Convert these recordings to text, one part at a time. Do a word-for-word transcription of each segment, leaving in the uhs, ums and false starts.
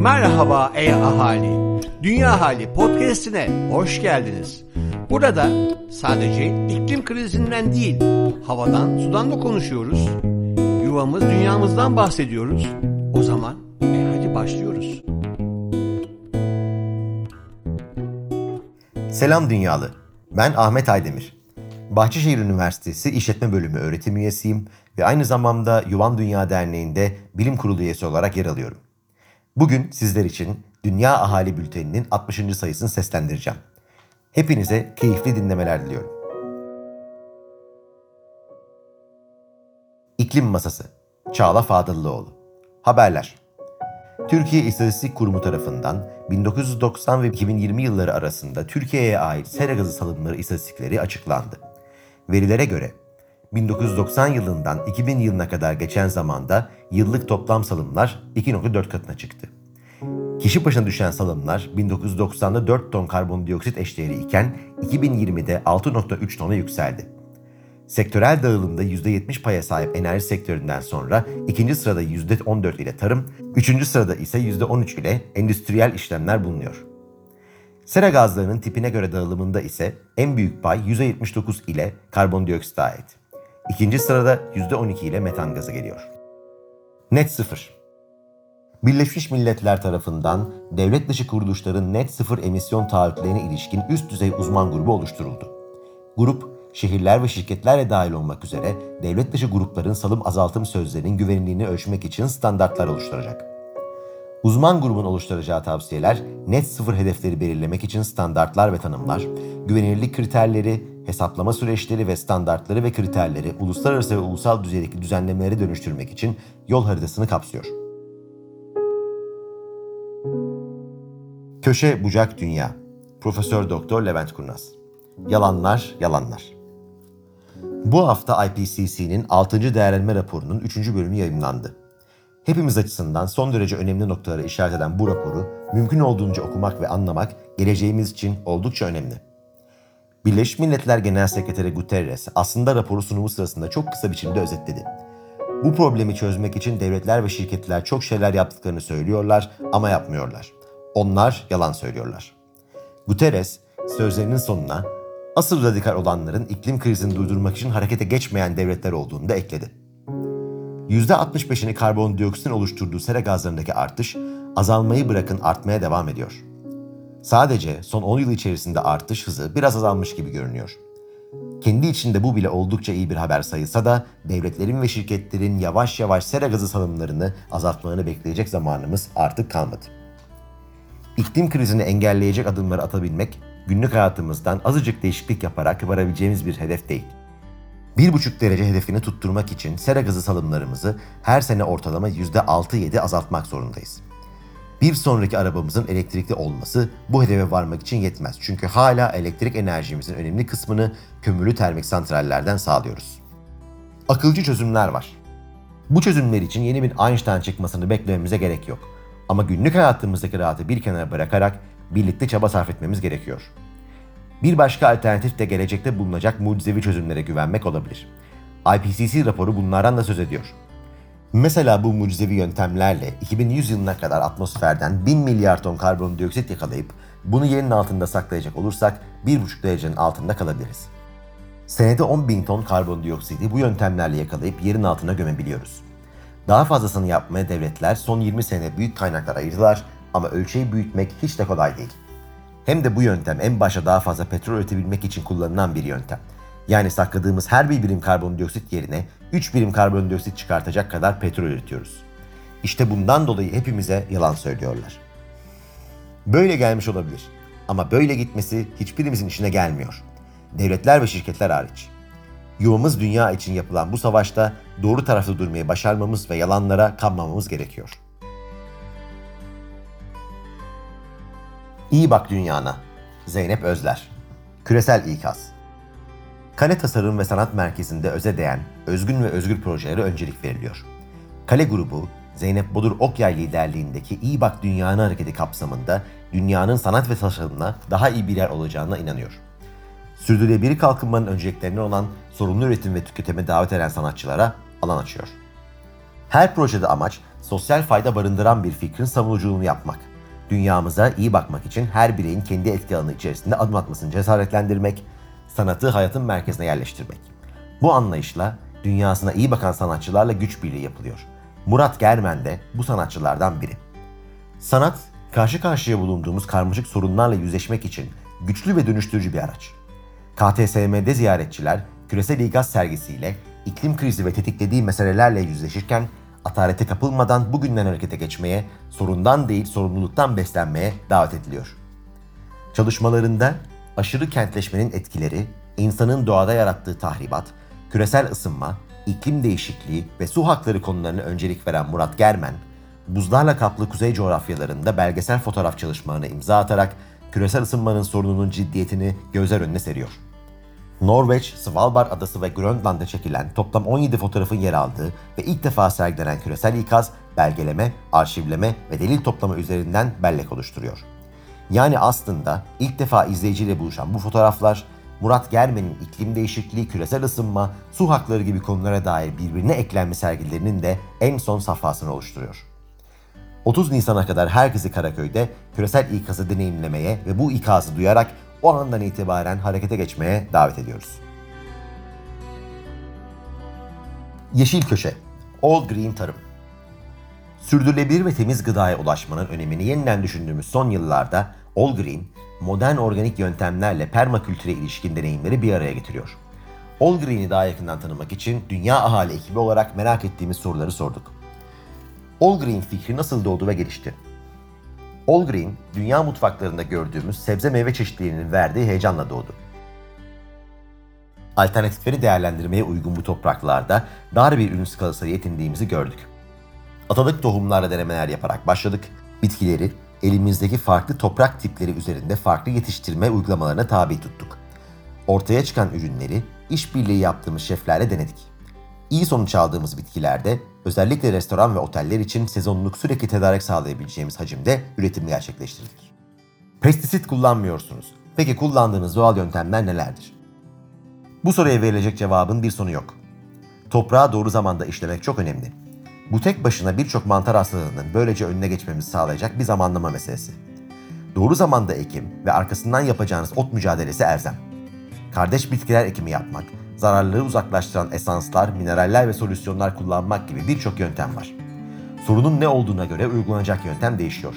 Merhaba ey ahali, Dünya Hali podcastine hoş geldiniz. Burada sadece iklim krizinden değil, havadan sudan da konuşuyoruz. Yuvamız dünyamızdan bahsediyoruz. O zaman e hadi başlıyoruz. Selam dünyalı, ben Ahmet Aydemir. Bahçeşehir Üniversitesi İşletme Bölümü öğretim üyesiyim ve aynı zamanda Yuvan Dünya Derneği'nde bilim kurulu üyesi olarak yer alıyorum. Bugün sizler için Dünya Ahali Bülteni'nin altmışıncı sayısını seslendireceğim. Hepinize keyifli dinlemeler diliyorum. İklim Masası, Çağla Fadıllıoğlu. Haberler. Türkiye İstatistik Kurumu tarafından bin dokuz yüz doksan ve iki bin yirmi yılları arasında Türkiye'ye ait sera gazı salımları istatistikleri açıklandı. Verilere göre bin dokuz yüz doksan yılından iki bin yılına kadar geçen zamanda yıllık toplam salımlar iki virgül dört katına çıktı. Kişi başına düşen salımlar bin dokuz yüz doksanda dört ton karbondioksit eşdeğeri iken iki bin yirmide altı virgül üç tona yükseldi. Sektörel dağılımda yüzde yetmiş paya sahip enerji sektöründen sonra ikinci sırada yüzde on dört ile tarım, üçüncü sırada ise yüzde on üç ile endüstriyel işlemler bulunuyor. Sera gazlarının tipine göre dağılımında ise en büyük pay yüzde yetmiş dokuz ile karbondioksite ait. İkinci sırada yüzde on iki ile metan gazı geliyor. Net sıfır. Birleşmiş Milletler tarafından devlet dışı kuruluşların net sıfır emisyon taahhütlerine ilişkin üst düzey uzman grubu oluşturuldu. Grup, şehirler ve şirketlerle dahil olmak üzere devlet dışı grupların salım azaltım sözlerinin güvenilirliğini ölçmek için standartlar oluşturacak. Uzman grubun oluşturacağı tavsiyeler, net sıfır hedefleri belirlemek için standartlar ve tanımlar, güvenilirlik kriterleri, hesaplama süreçleri ve standartları ve kriterleri uluslararası ve ulusal düzeydeki düzenlemelere dönüştürmek için yol haritasını kapsıyor. Köşe Bucak Dünya, Profesör Doktor Levent Kurnaz. Yalanlar, yalanlar. Bu hafta I P C C'nin altıncı değerlendirme raporunun üçüncü bölümü yayımlandı. Hepimiz açısından son derece önemli noktaları işaret eden bu raporu mümkün olduğunca okumak ve anlamak geleceğimiz için oldukça önemli. Birleşmiş Milletler Genel Sekreteri Guterres aslında raporu sunumu sırasında çok kısa biçimde özetledi. Bu problemi çözmek için devletler ve şirketler çok şeyler yaptıklarını söylüyorlar ama yapmıyorlar. Onlar yalan söylüyorlar. Guterres sözlerinin sonuna asıl radikal olanların iklim krizini durdurmak için harekete geçmeyen devletler olduğunu da ekledi. yüzde altmış beşini karbondioksitin oluşturduğu sera gazlarındaki artış, azalmayı bırakın artmaya devam ediyor. Sadece son on yıl içerisinde artış hızı biraz azalmış gibi görünüyor. Kendi içinde bu bile oldukça iyi bir haber sayılsa da devletlerin ve şirketlerin yavaş yavaş sera gazı salımlarını azaltmalarını bekleyecek zamanımız artık kalmadı. İklim krizini engelleyecek adımları atabilmek, günlük hayatımızdan azıcık değişiklik yaparak varabileceğimiz bir hedef değil. bir virgül beş derece hedefini tutturmak için sera gazı salımlarımızı her sene ortalama yüzde altı yedi azaltmak zorundayız. Bir sonraki arabamızın elektrikli olması bu hedefe varmak için yetmez. Çünkü hala elektrik enerjimizin önemli kısmını kömürlü termik santrallerden sağlıyoruz. Akılcı çözümler var. Bu çözümler için yeni bir Einstein çıkmasını beklememize gerek yok. Ama günlük hayatımızdaki rahatı bir kenara bırakarak birlikte çaba sarf etmemiz gerekiyor. Bir başka alternatif de gelecekte bulunacak mucizevi çözümlere güvenmek olabilir. I P C C raporu bunlardan da söz ediyor. Mesela bu mucizevi yöntemlerle iki bin yüz yılına kadar atmosferden bin milyar ton karbondioksit yakalayıp bunu yerin altında saklayacak olursak bir virgül beş derecenin altında kalabiliriz. Senede on bin ton karbondioksiti bu yöntemlerle yakalayıp yerin altına gömebiliyoruz. Daha fazlasını yapmaya devletler son yirmi sene büyük kaynaklar ayırdılar ama ölçeği büyütmek hiç de kolay değil. Hem de bu yöntem en başta daha fazla petrol üretebilmek için kullanılan bir yöntem. Yani sakladığımız her bir birim karbondioksit yerine üç birim karbondioksit çıkartacak kadar petrol üretiyoruz. İşte bundan dolayı hepimize yalan söylüyorlar. Böyle gelmiş olabilir ama böyle gitmesi hiçbirimizin işine gelmiyor. Devletler ve şirketler hariç. Yuvamız dünya için yapılan bu savaşta doğru tarafta durmayı başarmamız ve yalanlara kanmamamız gerekiyor. İyi Bak Dünyana, Zeynep Özler. Küresel İkiz. Kale Tasarım ve Sanat Merkezi'nde öze değen, özgün ve özgür projelere öncelik veriliyor. Kale grubu, Zeynep Bodur Okyay liderliğindeki İyi Bak Dünyanın Hareketi kapsamında dünyanın sanat ve tasarımına daha iyi bir yer olacağına inanıyor. Sürdürülebilir kalkınmanın önceliklerinden olan sorumlu üretim ve tüketime davet eden sanatçılara alan açıyor. Her projede amaç sosyal fayda barındıran bir fikrin savunuculuğunu yapmak. Dünyamıza iyi bakmak için her bireyin kendi etki alanı içerisinde adım atmasını cesaretlendirmek, sanatı hayatın merkezine yerleştirmek. Bu anlayışla dünyasına iyi bakan sanatçılarla güç birliği yapılıyor. Murat Germen de bu sanatçılardan biri. Sanat, karşı karşıya bulunduğumuz karmaşık sorunlarla yüzleşmek için güçlü ve dönüştürücü bir araç. K T S M'de ziyaretçiler Küresel İkiz sergisiyle iklim krizi ve tetiklediği meselelerle yüzleşirken atalete kapılmadan bugünden harekete geçmeye, sorundan değil sorumluluktan beslenmeye davet ediliyor. Çalışmalarında aşırı kentleşmenin etkileri, insanın doğada yarattığı tahribat, küresel ısınma, iklim değişikliği ve su hakları konularına öncelik veren Murat Germen, buzlarla kaplı kuzey coğrafyalarında belgesel fotoğraf çalışmalarına imza atarak küresel ısınmanın sorununun ciddiyetini gözler önüne seriyor. Norveç, Svalbard adası ve Grönland'da çekilen toplam on yedi fotoğrafın yer aldığı ve ilk defa sergilenen küresel ikaz, belgeleme, arşivleme ve delil toplama üzerinden bellek oluşturuyor. Yani aslında ilk defa izleyiciyle buluşan bu fotoğraflar, Murat Germen'in iklim değişikliği, küresel ısınma, su hakları gibi konulara dair birbirine eklenmiş sergilerinin de en son safhasını oluşturuyor. otuz Nisan'a kadar herkesi Karaköy'de küresel ikazı deneyimlemeye ve bu ikazı duyarak o andan itibaren harekete geçmeye davet ediyoruz. Yeşil Köşe, All Green Tarım. Sürdürülebilir ve temiz gıdaya ulaşmanın önemini yeniden düşündüğümüz son yıllarda All Green, modern organik yöntemlerle permakültüre ilişkin deneyimleri bir araya getiriyor. All Green'i daha yakından tanımak için Dünya Hali ekibi olarak merak ettiğimiz soruları sorduk. All Green fikri nasıl doğdu ve gelişti? All Green, dünya mutfaklarında gördüğümüz sebze meyve çeşitlerinin verdiği heyecanla doğdu. Alternatifleri değerlendirmeye uygun bu topraklarda dar bir ürün skalasıyla yetindiğimizi gördük. Atalık tohumlarla denemeler yaparak başladık. Bitkileri elimizdeki farklı toprak tipleri üzerinde farklı yetiştirme uygulamalarına tabi tuttuk. Ortaya çıkan ürünleri işbirliği yaptığımız şeflerle denedik. İyi sonuç aldığımız bitkilerde özellikle restoran ve oteller için sezonluk sürekli tedarik sağlayabileceğimiz hacimde üretim gerçekleştirdik. Pestisit kullanmıyorsunuz. Peki kullandığınız doğal yöntemler nelerdir? Bu soruya verilecek cevabın bir sonu yok. Toprağı doğru zamanda işlemek çok önemli. Bu tek başına birçok mantar hastalığının böylece önüne geçmemizi sağlayacak bir zamanlama meselesi. Doğru zamanda ekim ve arkasından yapacağınız ot mücadelesi elzem. Kardeş bitkiler ekimi yapmak, zararları uzaklaştıran esanslar, mineraller ve solüsyonlar kullanmak gibi birçok yöntem var. Sorunun ne olduğuna göre uygulanacak yöntem değişiyor.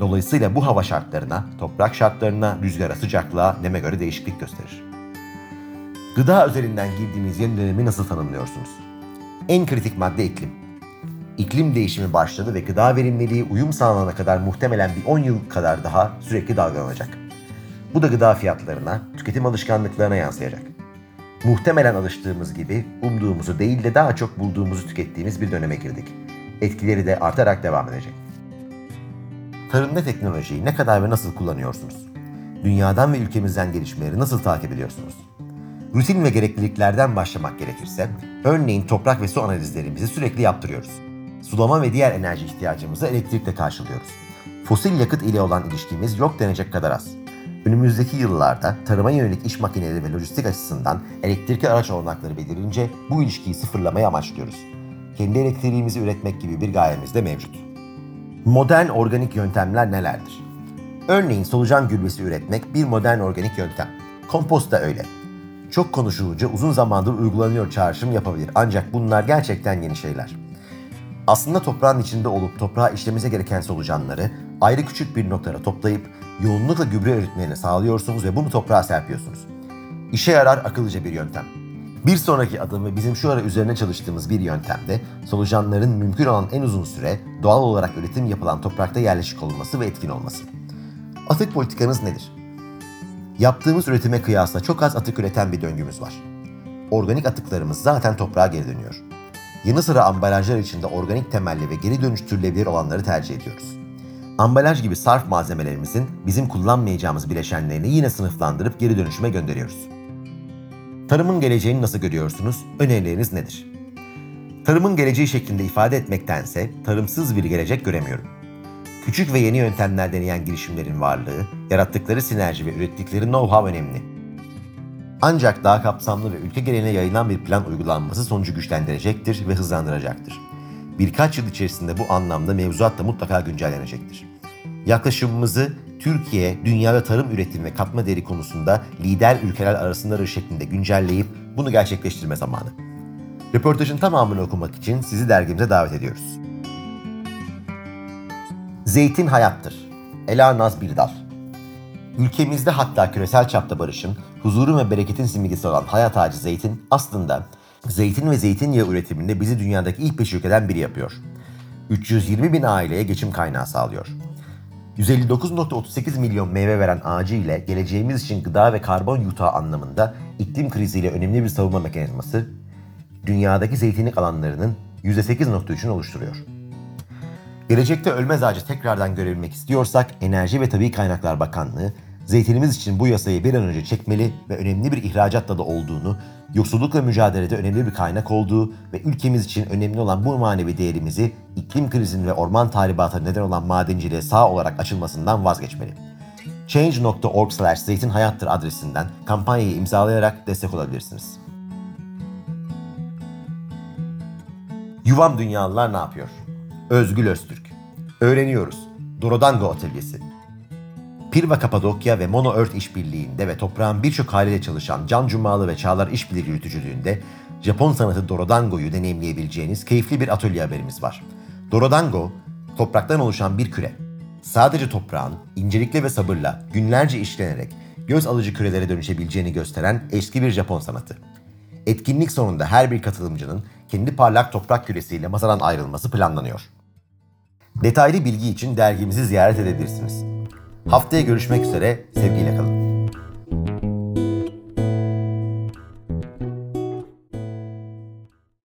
Dolayısıyla bu hava şartlarına, toprak şartlarına, rüzgara, sıcaklığa, neme göre değişiklik gösterir. Gıda üzerinden girdiğimiz yeni dönemi nasıl tanımlıyorsunuz? En kritik madde iklim. İklim değişimi başladı ve gıda verimliliği uyum sağlanana kadar muhtemelen bir on yıl kadar daha sürekli dalgalanacak. Bu da gıda fiyatlarına, tüketim alışkanlıklarına yansıyacak. Muhtemelen alıştığımız gibi umduğumuzu değil de daha çok bulduğumuzu tükettiğimiz bir döneme girdik. Etkileri de artarak devam edecek. Tarımda teknolojiyi ne kadar ve nasıl kullanıyorsunuz? Dünyadan ve ülkemizden gelişmeleri nasıl takip ediyorsunuz? Rutin ve gerekliliklerden başlamak gerekirse, örneğin toprak ve su analizlerimizi sürekli yaptırıyoruz. Sulama ve diğer enerji ihtiyacımızı elektrikle karşılıyoruz. Fosil yakıt ile olan ilişkimiz yok denecek kadar az. Önümüzdeki yıllarda tarıma yönelik iş makineleri ve lojistik açısından elektrikli araç olanakları belirince bu ilişkiyi sıfırlamayı amaçlıyoruz. Kendi elektriğimizi üretmek gibi bir gayemiz de mevcut. Modern organik yöntemler nelerdir? Örneğin solucan gübresi üretmek bir modern organik yöntem. Kompost da öyle. Çok konuşulunca uzun zamandır uygulanıyor çağrışım yapabilir ancak bunlar gerçekten yeni şeyler. Aslında toprağın içinde olup toprağa işlememize gereken solucanları ayrı küçük bir noktada toplayıp yoğunlukla gübre üretmelerini sağlıyorsunuz ve bunu toprağa serpiyorsunuz. İşe yarar akıllıca bir yöntem. Bir sonraki adımı bizim şu ara üzerine çalıştığımız bir yöntemde solucanların mümkün olan en uzun süre doğal olarak üretim yapılan toprakta yerleşik olması ve etkin olması. Atık politikanız nedir? Yaptığımız üretime kıyasla çok az atık üreten bir döngümüz var. Organik atıklarımız zaten toprağa geri dönüyor. Yanı sıra ambalajlar içinde organik temelli ve geri dönüştürülebilir olanları tercih ediyoruz. Ambalaj gibi sarf malzemelerimizin bizim kullanmayacağımız bileşenlerini yine sınıflandırıp geri dönüşüme gönderiyoruz. Tarımın geleceğini nasıl görüyorsunuz? Önerileriniz nedir? Tarımın geleceği şeklinde ifade etmektense tarımsız bir gelecek göremiyorum. Küçük ve yeni yöntemler deneyen girişimlerin varlığı, yarattıkları sinerji ve ürettikleri know-how önemli. Ancak daha kapsamlı ve ülke geneline yayılan bir plan uygulanması sonucu güçlendirecektir ve hızlandıracaktır. birkaç yıl içerisinde bu anlamda mevzuat da mutlaka güncellenecektir. Yaklaşımımızı Türkiye, dünyada tarım üretim ve katma değeri konusunda lider ülkeler arasındadır şeklinde güncelleyip bunu gerçekleştirme zamanı. Röportajın tamamını okumak için sizi dergimize davet ediyoruz. Zeytin hayattır. Ela Naz Birdal. Ülkemizde hatta küresel çapta barışın, huzurun ve bereketin simgesi olan hayat ağacı zeytin aslında zeytin ve zeytinyağı üretiminde bizi dünyadaki ilk beş ülkeden biri yapıyor. üç yüz yirmi bin aileye geçim kaynağı sağlıyor. yüz elli dokuz virgül otuz sekiz milyon meyve veren ağacı ile geleceğimiz için gıda ve karbon yutağı anlamında iklim kriziyle önemli bir savunma mekanizması, dünyadaki zeytinlik alanlarının yüzde sekiz virgül üçünü oluşturuyor. Gelecekte ölmez ağacı tekrardan görebilmek istiyorsak, Enerji ve Tabii Kaynaklar Bakanlığı, zeytinimiz için bu yasayı bir an önce çekmeli ve önemli bir ihracatla da olduğunu, yoksullukla mücadelede önemli bir kaynak olduğu ve ülkemiz için önemli olan bu manevi değerimizi iklim krizinin ve orman tahribatına neden olan madenciliğe sağ olarak açılmasından vazgeçmeli. change nokta org slash zeytin hayattır adresinden kampanyayı imzalayarak destek olabilirsiniz. Yuvam Dünyalılar ne yapıyor? Özgül Öztürk. Öğreniyoruz. Dorodango Atölyesi. Pirva Kapadokya ve Mono Earth işbirliğinde ve toprağın birçok haliyle çalışan Can Cumalı ve Çağlar İşbirliği yürütücülüğünde Japon sanatı Dorodango'yu deneyimleyebileceğiniz keyifli bir atölye haberimiz var. Dorodango, topraktan oluşan bir küre. Sadece toprağın incelikle ve sabırla günlerce işlenerek göz alıcı kürelere dönüşebileceğini gösteren eski bir Japon sanatı. Etkinlik sonunda her bir katılımcının kendi parlak toprak küresiyle masadan ayrılması planlanıyor. Detaylı bilgi için dergimizi ziyaret edebilirsiniz. Haftaya görüşmek üzere, sevgiyle kalın.